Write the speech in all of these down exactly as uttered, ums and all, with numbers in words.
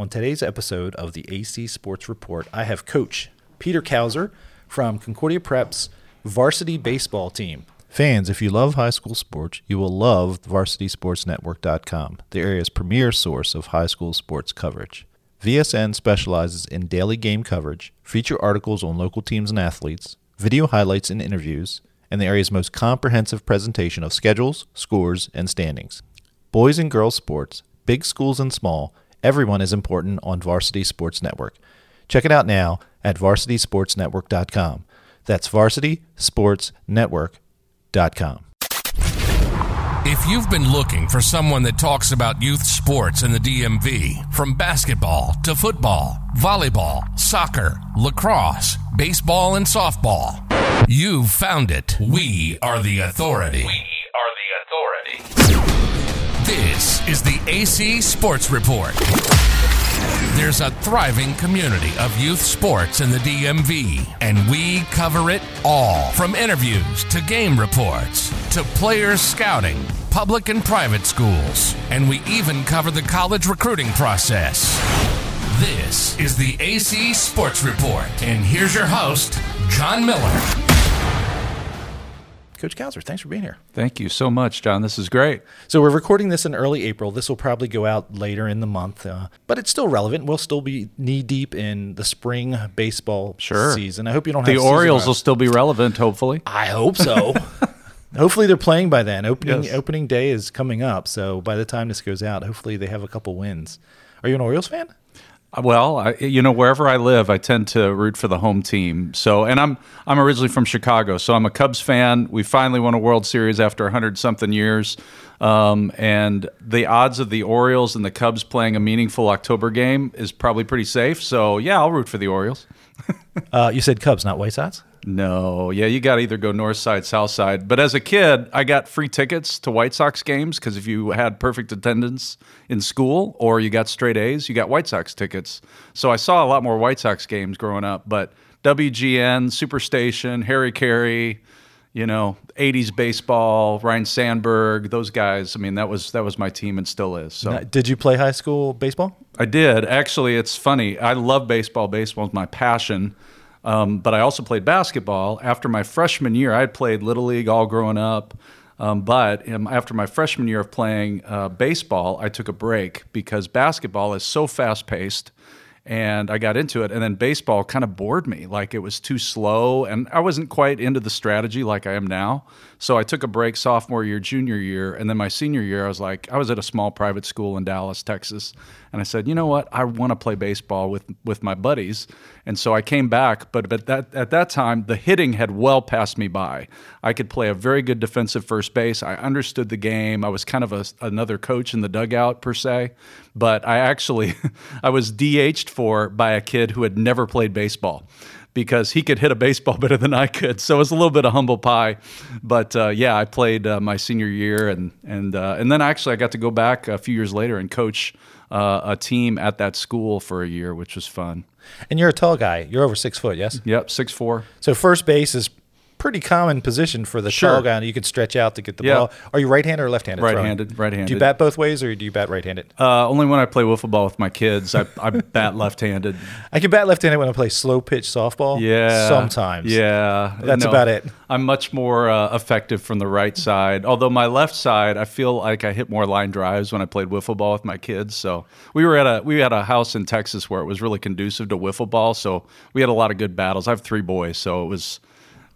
On today's episode of the A C Sports Report, I have Coach Peter Kouser from Concordia Prep's varsity baseball team. Fans, if you love high school sports, you will love Varsity Sports Network dot com, the area's premier source of high school sports coverage. V S N specializes in daily game coverage, feature articles on local teams and athletes, video highlights and interviews, and the area's most comprehensive presentation of schedules, scores, and standings. Boys and girls sports, big schools and small, everyone is important on Varsity Sports Network. Check it out now at Varsity Sports Network dot com. That's Varsity Sports Network dot com. If you've been looking for someone that talks about youth sports in the D M V, from basketball to football, volleyball, soccer, lacrosse, baseball, and softball, you've found it. We are the authority. We are the authority. This is the A C Sports Report. There's a thriving community of youth sports in the D M V, and we cover it all. From interviews to game reports to players scouting, public and private schools, and we even cover the college recruiting process. This is the A C Sports Report, and here's your host, John Miller. Coach Kouser, thanks for being here. Thank you so much, John. This is great. So we're recording this in early April. This will probably go out later in the month, uh, but it's still relevant. We'll still be knee-deep in the spring baseball sure. season. I hope you don't have the Orioles will still be relevant, hopefully. I hope so. Hopefully they're playing by then. Opening yes. opening day is coming up, so by the time this goes out, hopefully they have a couple wins. Are you an Orioles fan? Well, I, you know, wherever I live, I tend to root for the home team. So, and I'm I'm originally from Chicago, so I'm a Cubs fan. We finally won a World Series after one hundred something years. Um, and the odds of the Orioles and the Cubs playing a meaningful October game is probably pretty safe. So, yeah, I'll root for the Orioles. uh, you said Cubs, not White Sox? No. Yeah, you got to either go north side, south side. But as a kid, I got free tickets to White Sox games because if you had perfect attendance in school or you got straight A's, you got White Sox tickets. So I saw a lot more White Sox games growing up. But W G N, Superstation, Harry Carey, you know, eighties baseball, Ryan Sandberg, those guys. I mean, that was that was my team and still is. So, now, did you play high school baseball? I did. Actually, it's funny. I love baseball. Baseball is my passion. Um, but I also played basketball. After my freshman year, I had played Little League all growing up. Um, but after my freshman year of playing uh, baseball, I took a break because basketball is so fast-paced. And I got into it, and then baseball kind of bored me. Like, it was too slow, and I wasn't quite into the strategy like I am now. So I took a break sophomore year, junior year, and then my senior year, I was like, I was at a small private school in Dallas, Texas, and I said, you know what? I want to play baseball with, with my buddies. And so I came back, but, but that, at that time, the hitting had well passed me by. I could play a very good defensive first base. I understood the game. I was kind of a, another coach in the dugout, per se, but I actually, I was D H'd for by a kid who had never played baseball because he could hit a baseball better than I could. So it was a little bit of humble pie. But uh, yeah, I played uh, my senior year. And and uh, and then actually I got to go back a few years later and coach uh, a team at that school for a year, which was fun. And you're a tall guy. You're over six foot, yes? Yep, six foot four. So first base is pretty common position for the sure. tall guy. You can stretch out to get the yeah. ball. Are you right-handed or left-handed? Right-handed. Throwing? Right-handed. Do you bat both ways or do you bat right-handed? Uh, only when I play wiffle ball with my kids. I, I bat left-handed. I can bat left-handed when I play slow pitch softball. Yeah. Sometimes. Yeah. But that's no, about it. I'm much more uh, effective from the right side. Although my left side, I feel like I hit more line drives when I played wiffle ball with my kids. So we were at a we had a house in Texas where it was really conducive to wiffle ball. So we had a lot of good battles. I have three boys, so it was.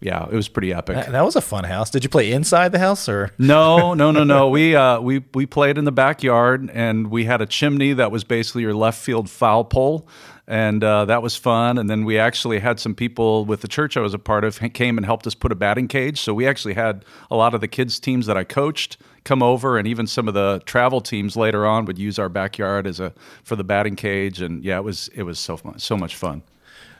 Yeah, it was pretty epic. That, that was a fun house. Did you play inside the house or? No, no, no, no. We uh, we we played in the backyard, and we had a chimney that was basically your left field foul pole, and uh, that was fun. And then we actually had some people with the church I was a part of came and helped us put a batting cage. So we actually had a lot of the kids' teams that I coached come over, and even some of the travel teams later on would use our backyard as a for the batting cage. And yeah, it was it was so fun, so much fun.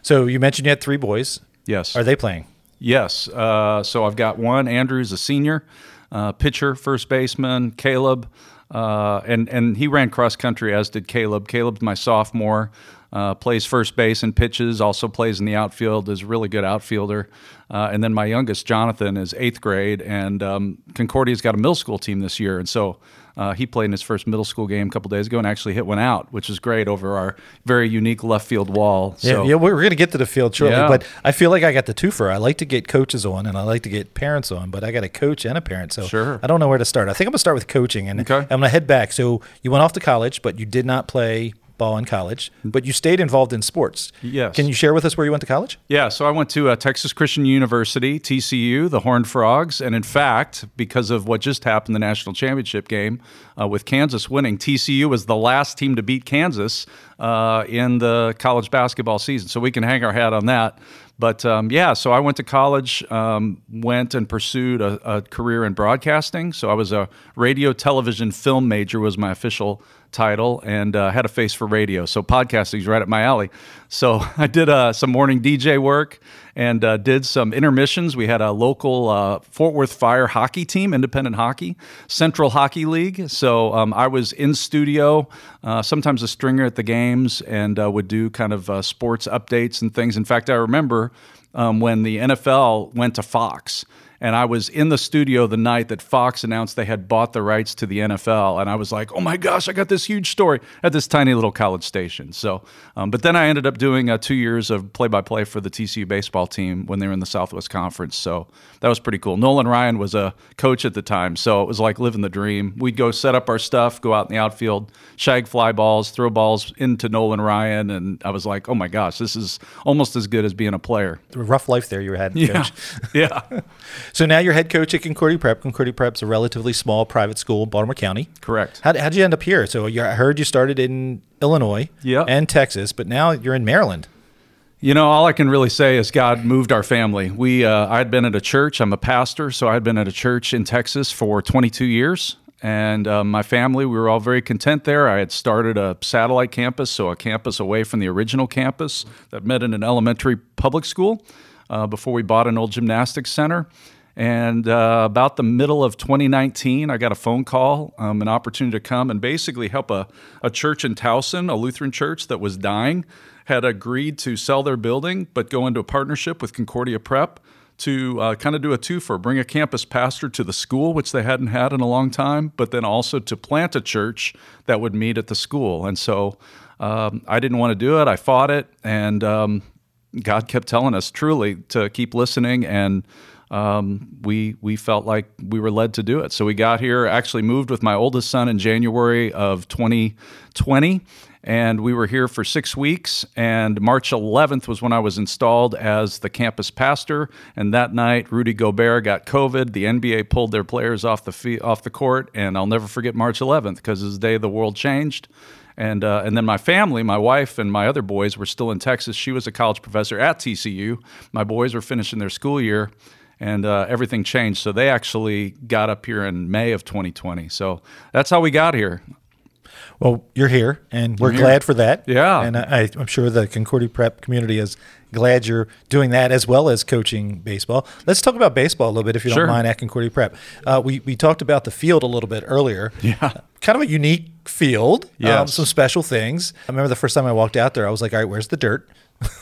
So you mentioned you had three boys. Yes. Are they playing? Yes. Uh, so I've got one, Andrew's a senior, uh, pitcher, first baseman, Caleb, uh, and, and he ran cross country, as did Caleb. Caleb's my sophomore, uh, plays first base and pitches, also plays in the outfield, is a really good outfielder. Uh, and then my youngest, Jonathan, is eighth grade, and um, Concordia's got a middle school team this year, and so Uh, he played in his first middle school game a couple days ago and actually hit one out, which is great, over our very unique left field wall. So, yeah, yeah, we're going to get to the field shortly, yeah. but I feel like I got the twofer. I like to get coaches on and I like to get parents on, but I got a coach and a parent, so sure. I don't know where to start. I think I'm going to start with coaching, and okay. I'm going to head back. So you went off to college, but you did not play ball in college, but you stayed involved in sports. Yes. Can you share with us where you went to college? Yeah, so I went to uh, Texas Christian University, T C U, the Horned Frogs, and in fact, because of what just happened, the national championship game uh, with Kansas winning, T C U was the last team to beat Kansas uh, in the college basketball season, so we can hang our hat on that. But um, yeah, so I went to college, um, went and pursued a, a career in broadcasting. So I was a radio, television, film major was my official title, and uh, had a face for radio. So podcasting is right up my alley. So I did uh, some morning D J work and uh, did some intermissions. We had a local uh, Fort Worth Fire hockey team, independent hockey, Central Hockey League. So um, I was in studio, uh, sometimes a stringer at the games, and uh, would do kind of uh, sports updates and things. In fact, I remember um, when the N F L went to Fox, and I was in the studio the night that Fox announced they had bought the rights to the N F L. And I was like, oh my gosh, I got this huge story at this tiny little college station. So, um, but then I ended up doing uh, two years of play-by-play for the T C U baseball team when they were in the Southwest Conference. So that was pretty cool. Nolan Ryan was a coach at the time, so it was like living the dream. We'd go set up our stuff, go out in the outfield, shag fly balls, throw balls into Nolan Ryan. And I was like, oh my gosh, this is almost as good as being a player. A rough life there you had, Coach. Yeah. yeah. So now you're head coach at Concordia Prep. Concordia Prep's a relatively small private school in Baltimore County. Correct. How did you end up here? So you, I heard you started in Illinois yep. and Texas, but now you're in Maryland. You know, all I can really say is God moved our family. We, uh, I'd been at a church. I'm a pastor, so I'd been at a church in Texas for twenty-two years. And uh, my family, we were all very content there. I had started a satellite campus, so a campus away from the original campus that met in an elementary public school uh, before we bought an old gymnastics center. And uh, about the middle of twenty nineteen, I got a phone call, um, an opportunity to come and basically help a, a church in Towson, a Lutheran church that was dying, had agreed to sell their building but go into a partnership with Concordia Prep to uh, kind of do a twofer, bring a campus pastor to the school, which they hadn't had in a long time, but then also to plant a church that would meet at the school. And so um, I didn't want to do it. I fought it, and um, God kept telling us truly to keep listening, and Um, we we felt like we were led to do it. So we got here, actually moved with my oldest son in January of twenty twenty, and we were here for six weeks, and March eleventh was when I was installed as the campus pastor, and that night Rudy Gobert got COVID, the N B A pulled their players off the fee- off the court, and I'll never forget March eleventh because it was the day the world changed. And uh, and then my family, my wife and my other boys were still in Texas. She was a college professor at T C U. My boys were finishing their school year. And uh, everything changed. So they actually got up here in May of twenty twenty. So that's how we got here. Well, you're here, and we're here. Glad for that. Yeah. And I, I'm sure the Concordia Prep community is glad you're doing that as well as coaching baseball. Let's talk about baseball a little bit, if you sure. don't mind, at Concordia Prep. Uh, we, we talked about the field a little bit earlier. Yeah. Uh, kind of a unique field, yes. um, some special things. I remember the first time I walked out there, I was like, all right, where's the dirt?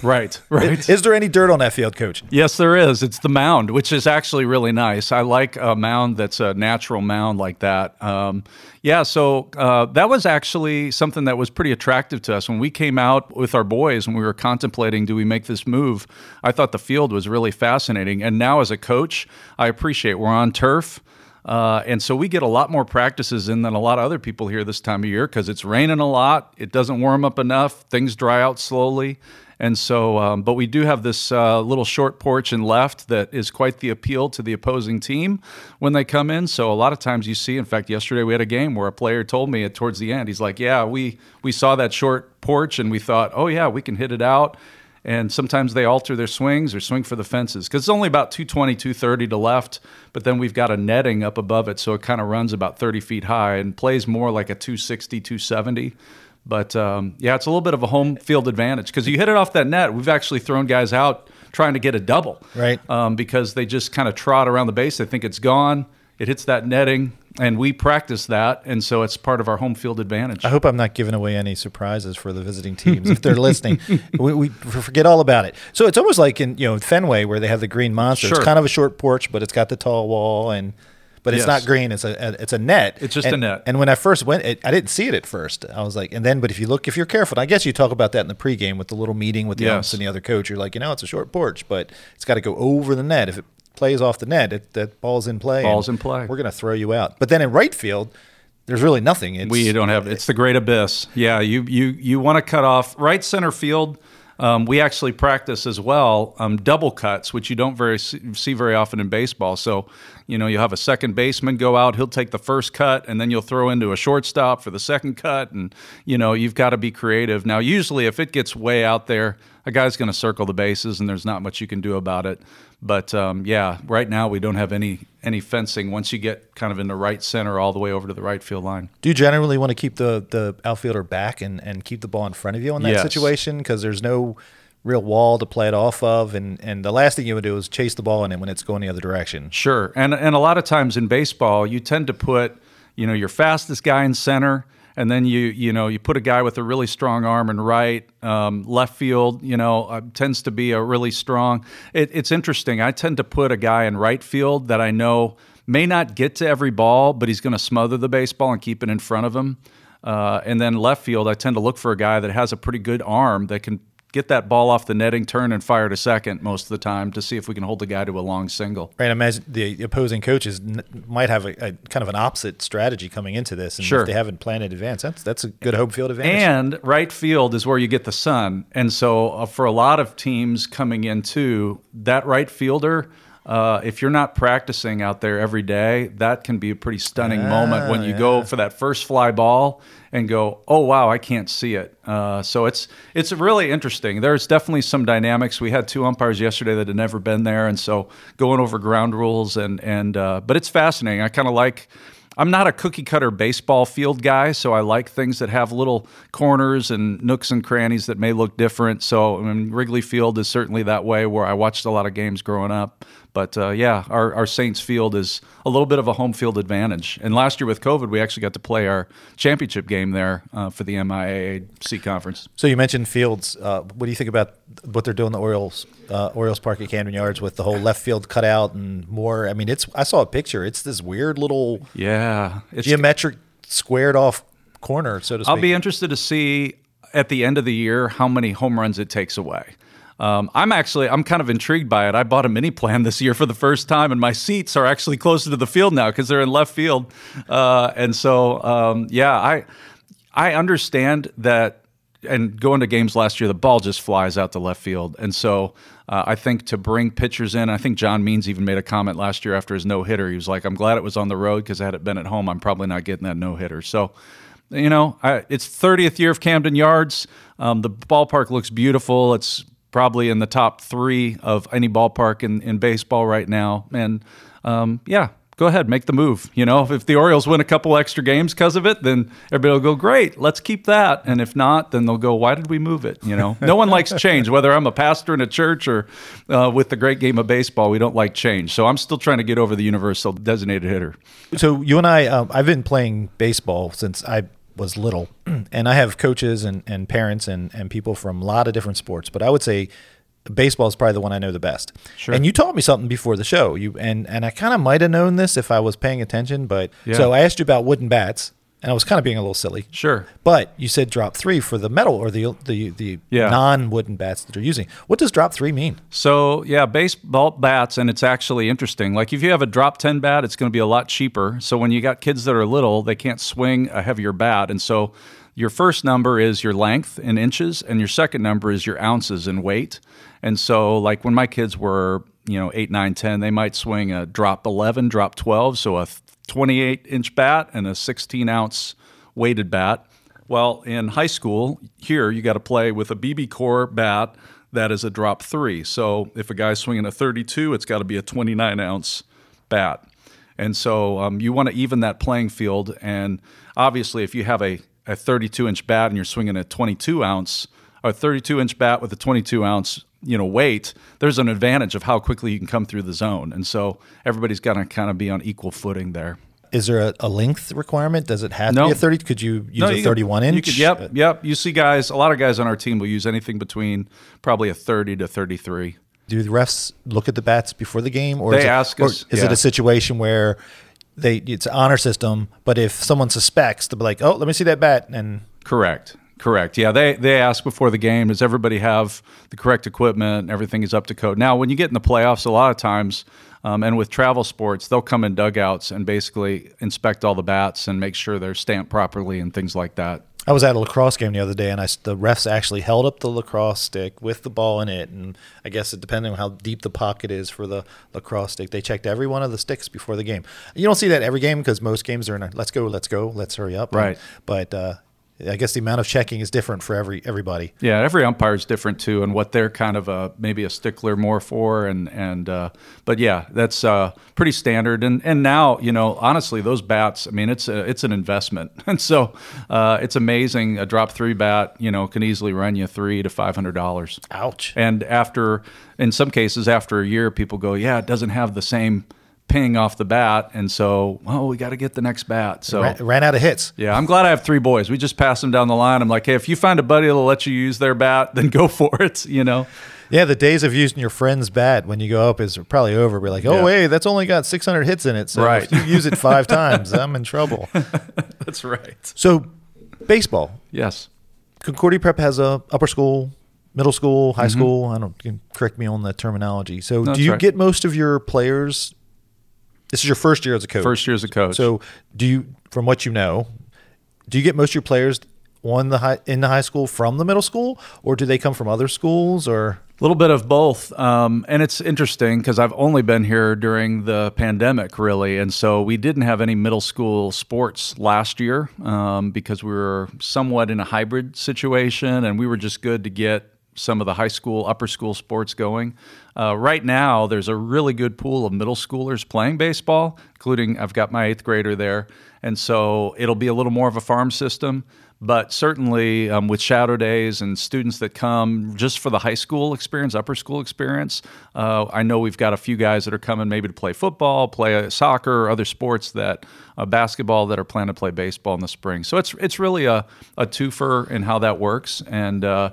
Right, right. Is, is there any dirt on that field, Coach? Yes, there is. It's the mound, which is actually really nice. I like a mound that's a natural mound like that. Um, yeah, so uh, that was actually something that was pretty attractive to us. When we came out with our boys and we were contemplating, do we make this move, I thought the field was really fascinating. And now as a coach, I appreciate we're on turf. Uh, and so we get a lot more practices in than a lot of other people here this time of year because it's raining a lot. It doesn't warm up enough. Things dry out slowly. And so, um, but we do have this uh, little short porch and left that is quite the appeal to the opposing team when they come in. So a lot of times you see, in fact, yesterday we had a game where a player told me at towards the end, he's like, yeah, we, we saw that short porch and we thought, oh yeah, we can hit it out. And sometimes they alter their swings or swing for the fences because it's only about two twenty, two thirty to left, but then we've got a netting up above it. So it kind of runs about thirty feet high and plays more like a two sixty, two seventy. But, um, yeah, it's a little bit of a home field advantage because you hit it off that net. We've actually thrown guys out trying to get a double, right? Um, because they just kind of trot around the base. They think it's gone. It hits that netting, and we practice that, and so it's part of our home field advantage. I hope I'm not giving away any surprises for the visiting teams if they're listening. We, we forget all about it. So it's almost like in you know Fenway where they have the green monster. Sure. It's kind of a short porch, but it's got the tall wall and – but it's yes. not green. It's a it's a net. It's just and, a net. And when I first went, it, I didn't see it at first. I was like, and then, but if you look, if you're careful, and I guess you talk about that in the pregame with the little meeting with the yes. umps and the other coach. You're like, you know, it's a short porch, but it's got to go over the net. If it plays off the net, it, that ball's in play. Ball's in play. We're going to throw you out. But then in right field, there's really nothing. It's, we don't have. It's the great abyss. Yeah, you you you want to cut off right center field. Um, we actually practice as well um, double cuts, which you don't very see very often in baseball. So, you know, you'll have a second baseman go out, he'll take the first cut, and then you'll throw into a shortstop for the second cut, and, you know, you've got to be creative. Now, usually if it gets way out there, a guy's going to circle the bases, and there's not much you can do about it. But, um, yeah, right now we don't have any any fencing once you get kind of in the right center all the way over to the right field line. Do you generally want to keep the, the outfielder back and, and keep the ball in front of you in that yes. situation? Because there's no real wall to play it off of, and, and the last thing you would do is chase the ball in it when it's going the other direction. Sure, and and a lot of times in baseball, you tend to put, you know, your fastest guy in center, and then you you know you put a guy with a really strong arm in right, um, left field. You know, uh, tends to be a really strong. It, it's interesting. I tend to put a guy in right field that I know may not get to every ball, but he's going to smother the baseball and keep it in front of him. Uh, and then left field, I tend to look for a guy that has a pretty good arm that can get that ball off the netting, turn, and fire to second most of the time to see if we can hold the guy to a long single. Right. I imagine the opposing coaches n- might have a, a kind of an opposite strategy coming into this. And sure. if they haven't planned in advance, that's, that's a good home field advantage. And right field is where you get the sun. And so uh, for a lot of teams coming in too, that right fielder – Uh, if you're not practicing out there every day, that can be a pretty stunning ah, moment when you yeah. go for that first fly ball and go, oh, wow, I can't see it. Uh, so it's it's really interesting. There's definitely some dynamics. We had two umpires yesterday that had never been there, and so going over ground rules. and and uh, But it's fascinating. I kind of like – I'm not a cookie-cutter baseball field guy, so I like things that have little corners and nooks and crannies that may look different. So I mean, Wrigley Field is certainly that way, where I watched a lot of games growing up. But, uh, yeah, our, our Saints field is a little bit of a home field advantage. And last year with COVID, we actually got to play our championship game there uh, for the M I A C conference. So you mentioned fields. Uh, what do you think about what they're doing the Orioles uh, Orioles Park at Camden Yards with the whole left field cutout and more? I mean, it's I saw a picture. It's this weird little yeah, it's, geometric squared-off corner, so to speak. I'll be interested to see at the end of the year how many home runs it takes away. Um, I'm actually, I'm kind of intrigued by it. I bought a mini plan this year for the first time, and my seats are actually closer to the field now because they're in left field. Uh, and so, um, yeah, I, I understand that. And going to games last year, the ball just flies out to left field. And so uh, I think to bring pitchers in, I think John Means even made a comment last year after his no-hitter. He was like, I'm glad it was on the road because had it been at home, I'm probably not getting that no-hitter. So, you know, I, it's thirtieth year of Camden Yards. Um, the ballpark looks beautiful. It's probably in the top three of any ballpark in, in baseball right now. And, um, yeah, go ahead, make the move. You know, if, if the Orioles win a couple extra games because of it, then everybody will go, great, let's keep that. And if not, then they'll go, why did we move it? You know, no one likes change, whether I'm a pastor in a church or uh, with the great game of baseball, we don't like change. So I'm still trying to get over the universal designated hitter. So you and I, um, I've been playing baseball since I was little, and I have coaches and, and parents and, and people from a lot of different sports, but I would say baseball is probably the one I know the best. Sure. And you taught me something before the show, you and, and I kind of might have known this if I was paying attention, but yeah. So I asked you about wooden bats, and I was kind of being a little silly. Sure. But you said drop three for the metal or the the, the yeah. non-wooden bats that you're using. What does drop three mean? So, yeah, baseball bats, and it's actually interesting. Like if you have a drop ten bat, it's going to be a lot cheaper. So when you got kids that are little, they can't swing a heavier bat. And so your first number is your length in inches, and your second number is your ounces in weight. And so like when my kids were, you know, eight, nine, ten, they might swing a drop eleven, drop twelve, so a twenty-eight inch bat and a sixteen ounce weighted bat. Well, in high school here, you got to play with a B B core bat that is a drop three. So if a guy's swinging a thirty-two, it's got to be a twenty-nine ounce bat. And so um, you want to even that playing field. And obviously, if you have a, a thirty-two inch bat and you're swinging a twenty-two ounce, or a thirty-two inch bat with a twenty-two ounce. You know, weight, there's an advantage of how quickly you can come through the zone. And so everybody's got to kind of be on equal footing there. Is there a, a length requirement? Does it have no. to be a thirty? Could you use no, you a thirty-one inch? You could, yep, yep. You see guys, a lot of guys on our team will use anything between probably a thirty to thirty-three. Do the refs look at the bats before the game? Or they is it, ask us. Or is yeah. it a situation where they it's an honor system, but if someone suspects, they'll be like, oh, let me see that bat. And correct. Correct. Yeah, they they ask before the game, does everybody have the correct equipment? Everything is up to code. Now, when you get in the playoffs, a lot of times, um, and with travel sports, they'll come in dugouts and basically inspect all the bats and make sure they're stamped properly and things like that. I was at a lacrosse game the other day, and I, the refs actually held up the lacrosse stick with the ball in it, and I guess it depending on how deep the pocket is for the lacrosse stick, they checked every one of the sticks before the game. You don't see that every game because most games are in a let's go, let's go, let's hurry up. Right. And, but uh, I guess the amount of checking is different for every everybody. Yeah, every umpire is different, too, and what they're kind of a, maybe a stickler more for. and and uh, But, yeah, that's uh, pretty standard. And and now, you know, honestly, those bats, I mean, it's a, it's an investment. And so uh, it's amazing. A drop three bat, you know, can easily run you three to five hundred dollars. Ouch. And after, in some cases, after a year, people go, yeah, it doesn't have the same ping off the bat, and so oh, we got to get the next bat. So ran, ran out of hits. Yeah, I'm glad I have three boys. We just pass them down the line. I'm like, hey, if you find a buddy that'll let you use their bat, then go for it. You know. Yeah, the days of using your friend's bat when you go up is probably over. We're like, oh, yeah. Hey, that's only got six hundred hits in it. So right. If you use it five times, I'm in trouble. That's right. So, baseball. Yes. Concordia Prep has a upper school, middle school, high mm-hmm. school. I don't you can correct me on the terminology. So, that's do you right. get most of your players? This is your first year as a coach. First year as a coach. So, do you, from what you know, do you get most of your players on the high, in the high school from the middle school, or do they come from other schools, or a little bit of both? Um, and it's interesting because I've only been here during the pandemic, really, and so we didn't have any middle school sports last year um, because we were somewhat in a hybrid situation, and we were just good to get some of the high school, upper school sports going. Uh, right now, there's a really good pool of middle schoolers playing baseball, including I've got my eighth grader there. And so it'll be a little more of a farm system, but certainly um, with shadow days and students that come just for the high school experience, upper school experience, uh, I know we've got a few guys that are coming maybe to play football, play soccer, or other sports that uh, basketball that are planning to play baseball in the spring. So it's it's really a, a twofer in how that works. And uh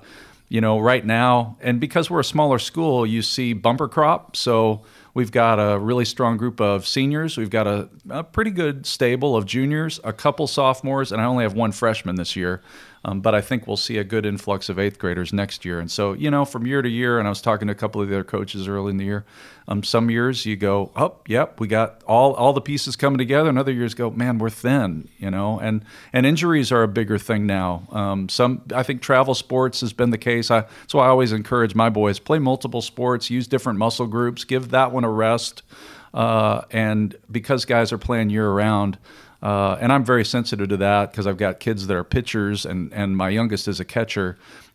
You know, right now, and because we're a smaller school, you see bumper crop. So we've got a really strong group of seniors. We've got a, a pretty good stable of juniors, a couple sophomores, and I only have one freshman this year. Um, but I think we'll see a good influx of eighth graders next year. And so, you know, from year to year, and I was talking to a couple of the other coaches early in the year, um, some years you go, oh, yep, we got all all the pieces coming together. And other years go, man, we're thin, you know. And and injuries are a bigger thing now. Um, some I think travel sports has been the case. I, so I always encourage my boys, play multiple sports, use different muscle groups, give that one a rest. Uh, and because guys are playing year-round, Uh, and I'm very sensitive to that because I've got kids that are pitchers, and, and my youngest is a catcher.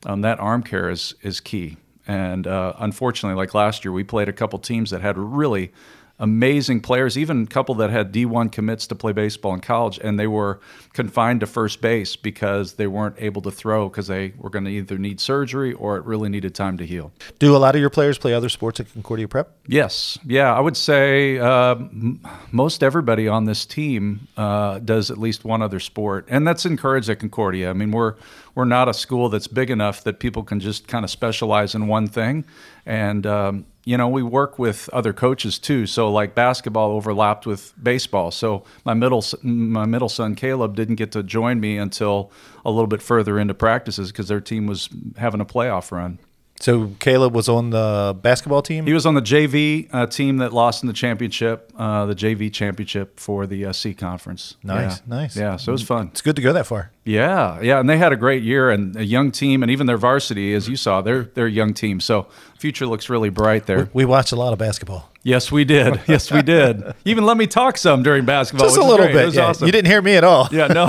Um, that arm care is is key. And uh, unfortunately, like last year, we played a couple teams that had really amazing players, even a couple that had D one commits to play baseball in college, and they were confined to first base because they weren't able to throw because they were going to either need surgery or it really needed time to heal. Do a lot of your players play other sports at Concordia Prep? Yes. Yeah, I would say uh, m- most everybody on this team uh, does at least one other sport, and that's encouraged at Concordia. I mean, we're we're not a school that's big enough that people can just kind of specialize in one thing, and um you know, we work with other coaches too. So like basketball overlapped with baseball. So my middle my middle son, Caleb, didn't get to join me until a little bit further into practices because their team was having a playoff run. So Caleb was on the basketball team? He was on the J V uh, team that lost in the championship, uh, the J V championship for the uh, C Conference. Nice, yeah. nice. Yeah, so it was fun. It's good to go that far. Yeah, yeah, and they had a great year and a young team, and even their varsity, as you saw, they're, they're a young team. So future looks really bright there. We, we watched a lot of basketball. Yes, we did. Yes, we did. You even let me talk some during basketball. Just a little bit. It was yeah. awesome. You didn't hear me at all. Yeah, no.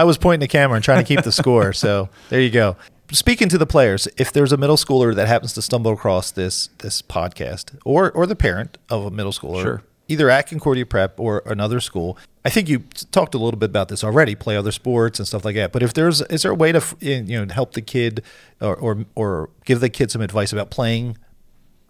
I was pointing the camera and trying to keep the score, so there you go. Speaking to the players, if there's a middle schooler that happens to stumble across this this podcast, or or the parent of a middle schooler, sure. either at Concordia Prep or another school, I think you talked a little bit about this already. Play other sports and stuff like that. But if there's, is there a way to you know help the kid or or, or give the kid some advice about playing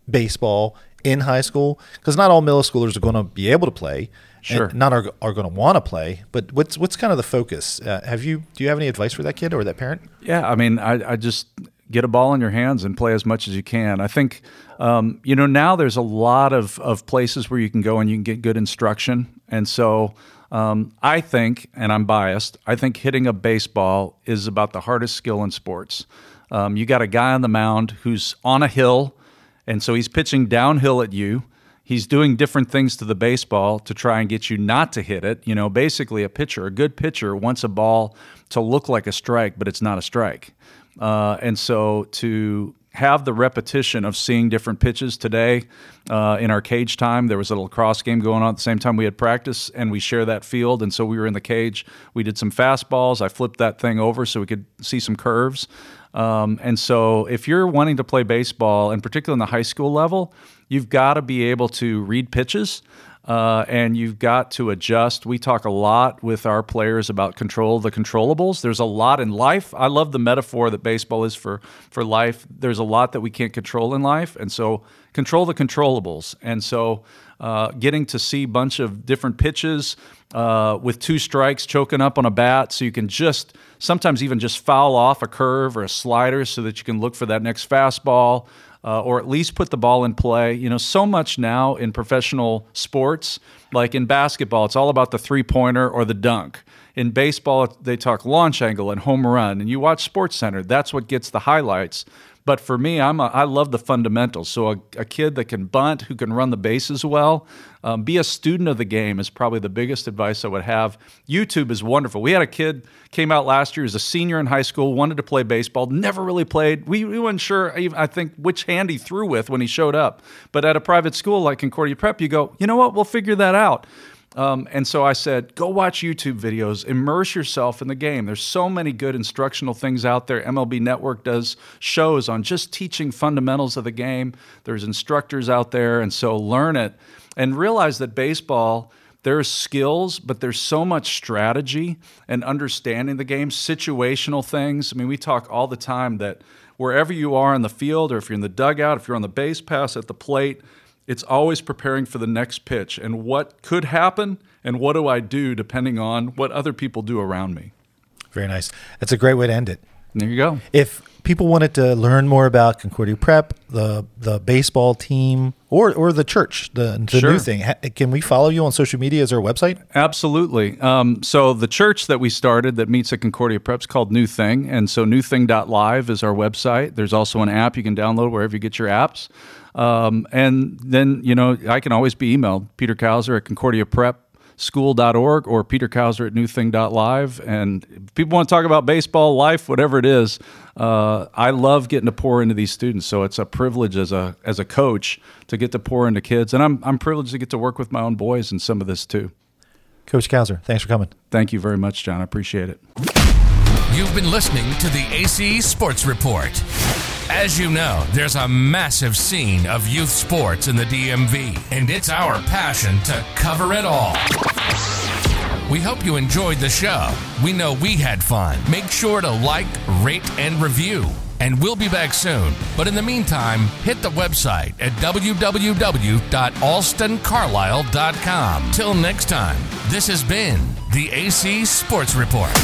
baseball in high school? Because not all middle schoolers are going to be able to play. Sure. And not are, are going to want to play, but what's what's kind of the focus? Uh, have you do you have any advice for that kid or that parent? Yeah, I mean, I, I just get a ball in your hands and play as much as you can. I think um, you know now there's a lot of of places where you can go and you can get good instruction. And so um, I think, and I'm biased, I think hitting a baseball is about the hardest skill in sports. Um, you got a guy on the mound who's on a hill, and so he's pitching downhill at you. He's doing different things to the baseball to try and get you not to hit it. You know, basically a pitcher, a good pitcher, wants a ball to look like a strike, but it's not a strike. Uh, and so to have the repetition of seeing different pitches today uh, in our cage time, there was a lacrosse game going on at the same time we had practice, and we share that field. And so we were in the cage. We did some fastballs. I flipped that thing over so we could see some curves. Um, and so if you're wanting to play baseball, and particularly in the high school level, you've got to be able to read pitches, uh, and you've got to adjust. We talk a lot with our players about control the controllables. There's a lot in life. I love the metaphor that baseball is for, for life. There's a lot that we can't control in life, and so control the controllables. And so uh, getting to see a bunch of different pitches uh, with two strikes choking up on a bat, so you can just sometimes even just foul off a curve or a slider so that you can look for that next fastball. Uh, or at least put the ball in play. You know, so much now in professional sports, like in basketball, it's all about the three-pointer or the dunk. In baseball, they talk launch angle and home run, and you watch SportsCenter. That's what gets the highlights. But for me, I'm a, I love the fundamentals. So a, a kid that can bunt, who can run the bases well, um, be a student of the game is probably the biggest advice I would have. YouTube is wonderful. We had a kid came out last year as a senior in high school, wanted to play baseball, never really played. We, we weren't sure, even, I think, which hand he threw with when he showed up. But at a private school like Concordia Prep, you go, you know what, we'll figure that out. Um, and so I said, go watch YouTube videos, immerse yourself in the game. There's so many good instructional things out there. M L B Network does shows on just teaching fundamentals of the game. There's instructors out there, and so learn it. And realize that baseball, there's skills, but there's so much strategy and understanding the game, situational things. I mean, we talk all the time that wherever you are in the field, or if you're in the dugout, if you're on the base pass, at the plate, it's always preparing for the next pitch and what could happen and what do I do depending on what other people do around me. Very nice. That's a great way to end it. There you go. If people wanted to learn more about Concordia Prep, the the baseball team, or or the church, the, the sure. New Thing, can we follow you on social media? Is there a website? Absolutely. Um, so the church that we started that meets at Concordia Prep is called New Thing, and so new thing dot live is our website. There's also an app you can download wherever you get your apps. Um, and then, you know, I can always be emailed, Peter Kouser at concordia prep school dot org or Peter Kouser at new thing dot live. And if people want to talk about baseball, life, whatever it is, uh, I love getting to pour into these students. So it's a privilege as a as a coach to get to pour into kids. And I'm I'm privileged to get to work with my own boys in some of this too. Coach Kouser, thanks for coming. Thank you very much, John. I appreciate it. You've been listening to the A C Sports Report. As you know, there's a massive scene of youth sports in the D M V, and it's our passion to cover it all. We hope you enjoyed the show. We know we had fun. Make sure to like, rate, and review. And we'll be back soon. But in the meantime, hit the website at w w w dot alston carlisle dot com. Till next time, this has been the A C Sports Report.